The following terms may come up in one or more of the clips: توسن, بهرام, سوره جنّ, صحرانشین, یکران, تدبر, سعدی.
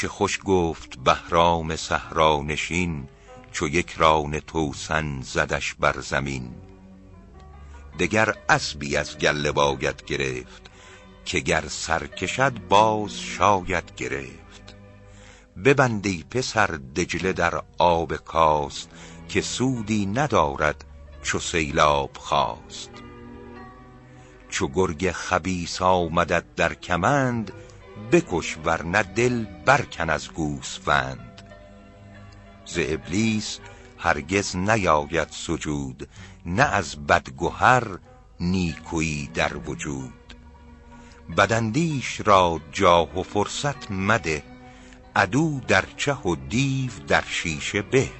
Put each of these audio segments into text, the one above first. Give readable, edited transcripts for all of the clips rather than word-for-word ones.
چه خوش گفت بهرام صحرانشین، چو یکران توسن زدش بر زمین. دگر اسبی از گله باید گرفت، که گر سرکشد باز شاید گرفت. ببندی پسر دجله در آب کاست، که سودی ندارد چو سیلاب خواست. چو گرگ خبیث آمدت در کمند، بکش ورنه دل برکن از گوسفند. ز ابلیس هرگز نیاید سجود، نه از بدگهر نیکویی در وجود. بداندیش را جاه و فرصت مده، عدو در چه و دیو در شیشه به.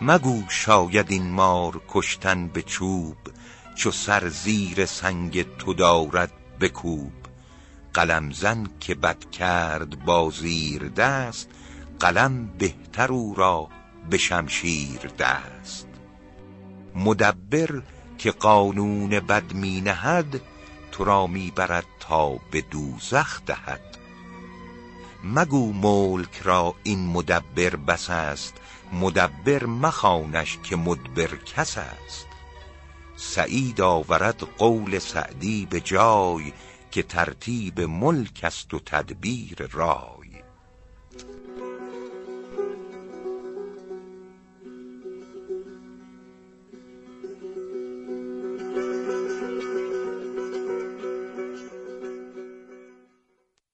مگو شاید این مار کشتن به چوب، چو سر زیر سنگ تو دارد بکوب. قلم زن که بد کرد با زیر دست، قلم بهتر او را به شمشیر دست. مدبر که قانون بد می نهد، تو را می برد تا به دوزخ دهد. مگو ملک را این مدبر بس است، مدبر مخوانش که مدبر کس است. سعید آورد قول سعدی به جای، که ترتیب ملک است و تدبیر رای.